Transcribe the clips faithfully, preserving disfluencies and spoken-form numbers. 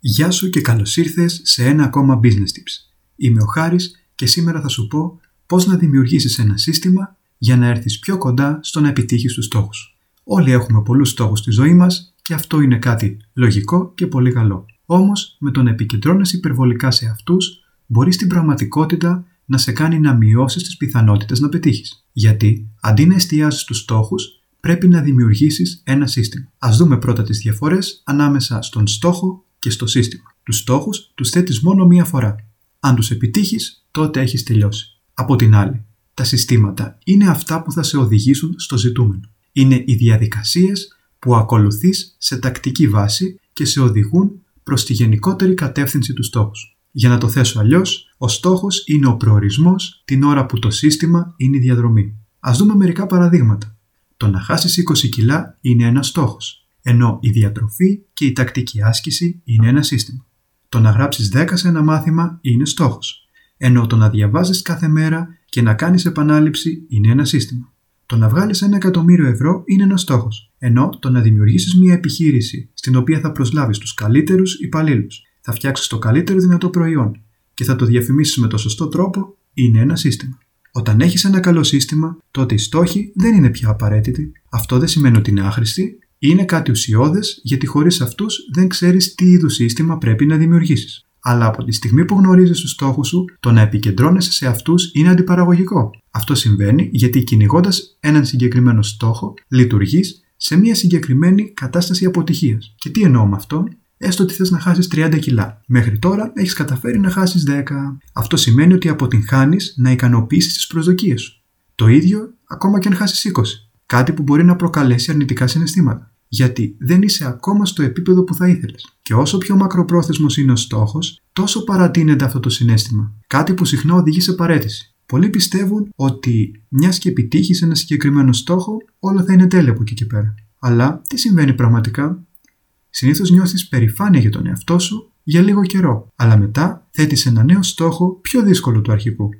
Γεια σου και καλώς ήρθες σε ένα ακόμα Business Tips. Είμαι ο Χάρης και σήμερα θα σου πω πώς να δημιουργήσεις ένα σύστημα για να έρθεις πιο κοντά στο να επιτύχεις τους στόχους σου. Όλοι έχουμε πολλούς στόχους στη ζωή μας και αυτό είναι κάτι λογικό και πολύ καλό. Όμως, με το να επικεντρώνεσαι υπερβολικά σε αυτούς, μπορεί στην πραγματικότητα να σε κάνει να μειώσεις τις πιθανότητες να πετύχεις. Γιατί, αντί να εστιάζεις στους στόχους, πρέπει να δημιουργήσεις ένα σύστημα. Ας δούμε πρώτα τις διαφορές ανάμεσα στον στόχο και στο σύστημα. Τους στόχους τους θέτεις μόνο μία φορά. Αν τους επιτύχεις, τότε έχεις τελειώσει. Από την άλλη, τα συστήματα είναι αυτά που θα σε οδηγήσουν στο ζητούμενο. Είναι οι διαδικασίες που ακολουθείς σε τακτική βάση και σε οδηγούν προς τη γενικότερη κατεύθυνση του στόχου. Για να το θέσω αλλιώς, ο στόχος είναι ο προορισμός, την ώρα που το σύστημα είναι η διαδρομή. Ας δούμε μερικά παραδείγματα. Το να χάσεις είκοσι κιλά είναι ένας στόχος, ενώ η διατροφή και η τακτική άσκηση είναι ένα σύστημα. Το να γράψεις δέκα σε ένα μάθημα είναι στόχος, ενώ το να διαβάζεις κάθε μέρα και να κάνεις επανάληψη είναι ένα σύστημα. Το να βγάλεις ένα εκατομμύριο ευρώ είναι ένας στόχος, ενώ το να δημιουργήσεις μια επιχείρηση στην οποία θα προσλάβεις τους καλύτερους υπαλλήλους, θα φτιάξεις το καλύτερο δυνατό προϊόν και θα το διαφημίσεις με το σωστό τρόπο είναι ένα σύστημα. Όταν έχεις ένα καλό σύστημα, τότε οι στόχοι δεν είναι πια απαραίτητοι. Αυτό δεν σημαίνει ότι είναι άχρηστοι. Είναι κάτι ουσιώδες, γιατί χωρίς αυτούς δεν ξέρεις τι είδους σύστημα πρέπει να δημιουργήσεις. Αλλά από τη στιγμή που γνωρίζεις τους στόχους σου, το να επικεντρώνεσαι σε αυτούς είναι αντιπαραγωγικό. Αυτό συμβαίνει γιατί κυνηγώντας έναν συγκεκριμένο στόχο, λειτουργείς σε μια συγκεκριμένη κατάσταση αποτυχίας. Και τι εννοώ με αυτό? Έστω ότι θες να χάσεις τριάντα κιλά. Μέχρι τώρα έχεις καταφέρει να χάσεις δέκα. Αυτό σημαίνει ότι αποτυγχάνεις να ικανοποιήσεις τις προσδοκίες σου. Το ίδιο ακόμα και αν χάσεις είκοσι. Κάτι που μπορεί να προκαλέσει αρνητικά συναισθήματα. Γιατί δεν είσαι ακόμα στο επίπεδο που θα ήθελες. Και όσο πιο μακροπρόθεσμος είναι ο στόχος, τόσο παρατείνεται αυτό το συναίσθημα. Κάτι που συχνά οδηγεί σε παραίτηση. Πολλοί πιστεύουν ότι μιας και επιτύχεις ένα συγκεκριμένο στόχο, όλα θα είναι τέλεια από εκεί και πέρα. Αλλά τι συμβαίνει πραγματικά? Συνήθως νιώθεις περηφάνεια για τον εαυτό σου για λίγο καιρό, αλλά μετά θέτεις ένα νέο στόχο πιο δύσκολο του αρχικού.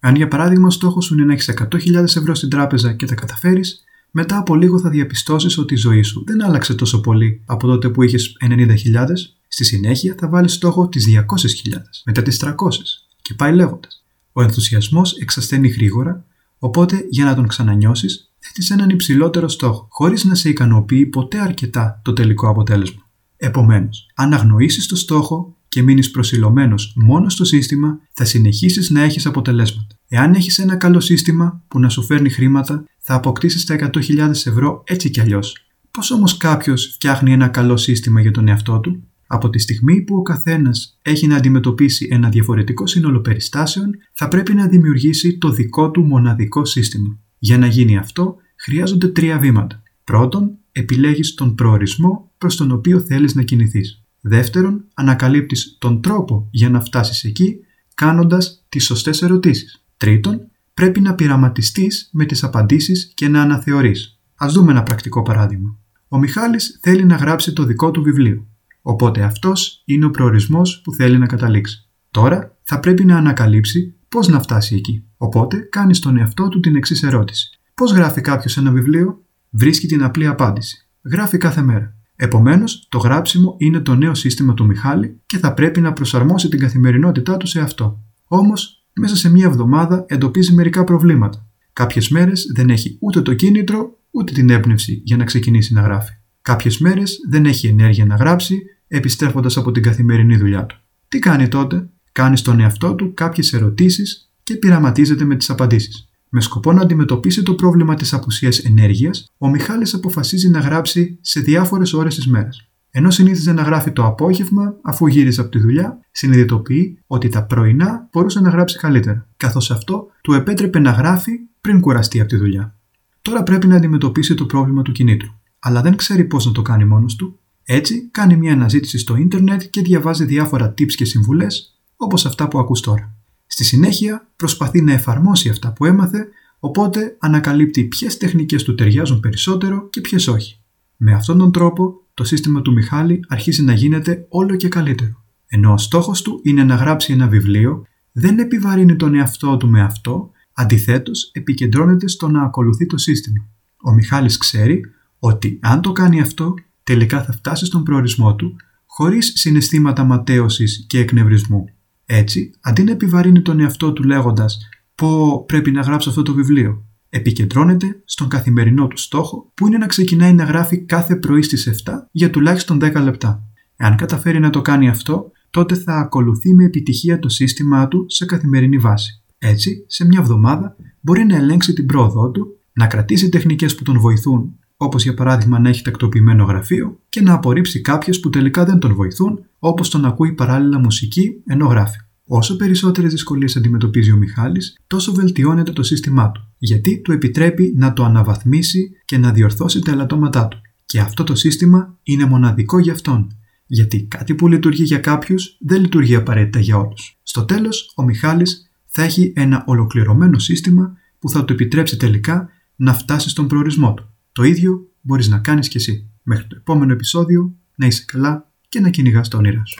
Αν για παράδειγμα ο στόχος σου είναι να έχεις εκατό χιλιάδες ευρώ στην τράπεζα και τα καταφέρεις, μετά από λίγο θα διαπιστώσεις ότι η ζωή σου δεν άλλαξε τόσο πολύ από τότε που είχες ενενήντα χιλιάδες. Στη συνέχεια θα βάλεις στόχο τις διακόσιες χιλιάδες, μετά τις τριακόσιες και πάει λέγοντας. Ο ενθουσιασμός εξασθενεί γρήγορα, οπότε για να τον ξανανιώσεις, θέτεις έναν υψηλότερο στόχο, χωρίς να σε ικανοποιεί ποτέ αρκετά το τελικό αποτέλεσμα. Επομένως, αν αγνοήσεις το στόχο και μείνεις προσιλωμένος μόνο στο σύστημα, θα συνεχίσεις να έχεις αποτελέσματα. Εάν έχεις ένα καλό σύστημα που να σου φέρνει χρήματα, θα αποκτήσεις τα εκατό χιλιάδες ευρώ έτσι κι αλλιώς. Πώς όμως κάποιος φτιάχνει ένα καλό σύστημα για τον εαυτό του? Από τη στιγμή που ο καθένας έχει να αντιμετωπίσει ένα διαφορετικό σύνολο περιστάσεων, θα πρέπει να δημιουργήσει το δικό του μοναδικό σύστημα. Για να γίνει αυτό, χρειάζονται τρία βήματα. Πρώτον, επιλέγεις τον προορισμό προς τον οποίο θέλεις να κινηθείς. Δεύτερον, ανακαλύπτεις τον τρόπο για να φτάσεις εκεί, κάνοντας τις σωστές ερωτήσεις. Τρίτον, πρέπει να πειραματιστείς με τις απαντήσεις και να αναθεωρείς. Ας δούμε ένα πρακτικό παράδειγμα. Ο Μιχάλης θέλει να γράψει το δικό του βιβλίο. Οπότε αυτός είναι ο προορισμός που θέλει να καταλήξει. Τώρα θα πρέπει να ανακαλύψει πώς να φτάσει εκεί. Οπότε κάνει στον εαυτό του την εξής ερώτηση. Πώς γράφει κάποιος ένα βιβλίο? Βρίσκει την απλή απάντηση. Γράφει κάθε μέρα. Επομένως, το γράψιμο είναι το νέο σύστημα του Μιχάλη και θα πρέπει να προσαρμόσει την καθημερινότητά του σε αυτό. Όμως, μέσα σε μία εβδομάδα εντοπίζει μερικά προβλήματα. Κάποιες μέρες δεν έχει ούτε το κίνητρο, ούτε την έμπνευση για να ξεκινήσει να γράφει. Κάποιες μέρες δεν έχει ενέργεια να γράψει, επιστρέφοντας από την καθημερινή δουλειά του. Τι κάνει τότε? Κάνει στον εαυτό του κάποιες ερωτήσεις και πειραματίζεται με τις απαντήσεις. Με σκοπό να αντιμετωπίσει το πρόβλημα της απουσίας ενέργειας, ο Μιχάλης αποφασίζει να γράψει σε διάφορες ώρες της μέρας. Ενώ συνήθιζε να γράφει το απόγευμα, αφού γύριζε από τη δουλειά, συνειδητοποιεί ότι τα πρωινά μπορούσε να γράψει καλύτερα, καθώς αυτό του επέτρεπε να γράφει πριν κουραστεί από τη δουλειά. Τώρα πρέπει να αντιμετωπίσει το πρόβλημα του κινήτρου, αλλά δεν ξέρει πώς να το κάνει μόνος του. Έτσι, κάνει μια αναζήτηση στο ίντερνετ και διαβάζει διάφορα tips και συμβουλές, όπως αυτά που ακούς τώρα. Στη συνέχεια, προσπαθεί να εφαρμόσει αυτά που έμαθε, οπότε ανακαλύπτει ποιες τεχνικές του ταιριάζουν περισσότερο και ποιες όχι. Με αυτόν τον τρόπο, το σύστημα του Μιχάλη αρχίζει να γίνεται όλο και καλύτερο. Ενώ ο στόχος του είναι να γράψει ένα βιβλίο, δεν επιβαρύνει τον εαυτό του με αυτό, αντιθέτως επικεντρώνεται στο να ακολουθεί το σύστημα. Ο Μιχάλης ξέρει ότι αν το κάνει αυτό, τελικά θα φτάσει στον προορισμό του, χωρίς συναισθήματα ματέωσης και εκνευρισμού. Έτσι, αντί να επιβαρύνει τον εαυτό του λέγοντας «Πω, πρέπει να γράψω αυτό το βιβλίο», επικεντρώνεται στον καθημερινό του στόχο, που είναι να ξεκινάει να γράφει κάθε πρωί στις εφτά για τουλάχιστον δέκα λεπτά. Εάν καταφέρει να το κάνει αυτό, τότε θα ακολουθεί με επιτυχία το σύστημά του σε καθημερινή βάση. Έτσι, σε μια εβδομάδα μπορεί να ελέγξει την πρόοδό του, να κρατήσει τεχνικές που τον βοηθούν, όπως για παράδειγμα να έχει τακτοποιημένο γραφείο, και να απορρίψει κάποιες που τελικά δεν τον βοηθούν, όπως τον ακούει παράλληλα μουσική ενώ γράφει. Όσο περισσότερες δυσκολίες αντιμετωπίζει ο Μιχάλης, τόσο βελτιώνεται το σύστημά του, γιατί του επιτρέπει να το αναβαθμίσει και να διορθώσει τα ελαττώματά του. Και αυτό το σύστημα είναι μοναδικό για αυτόν, γιατί κάτι που λειτουργεί για κάποιους δεν λειτουργεί απαραίτητα για όλους. Στο τέλος, ο Μιχάλης θα έχει ένα ολοκληρωμένο σύστημα που θα του επιτρέψει τελικά να φτάσει στον προορισμό του. Το ίδιο μπορείς να κάνεις κι εσύ. Μέχρι το επόμενο επεισόδιο, να είσαι καλά και να κυνηγάς τα όνειρά σου.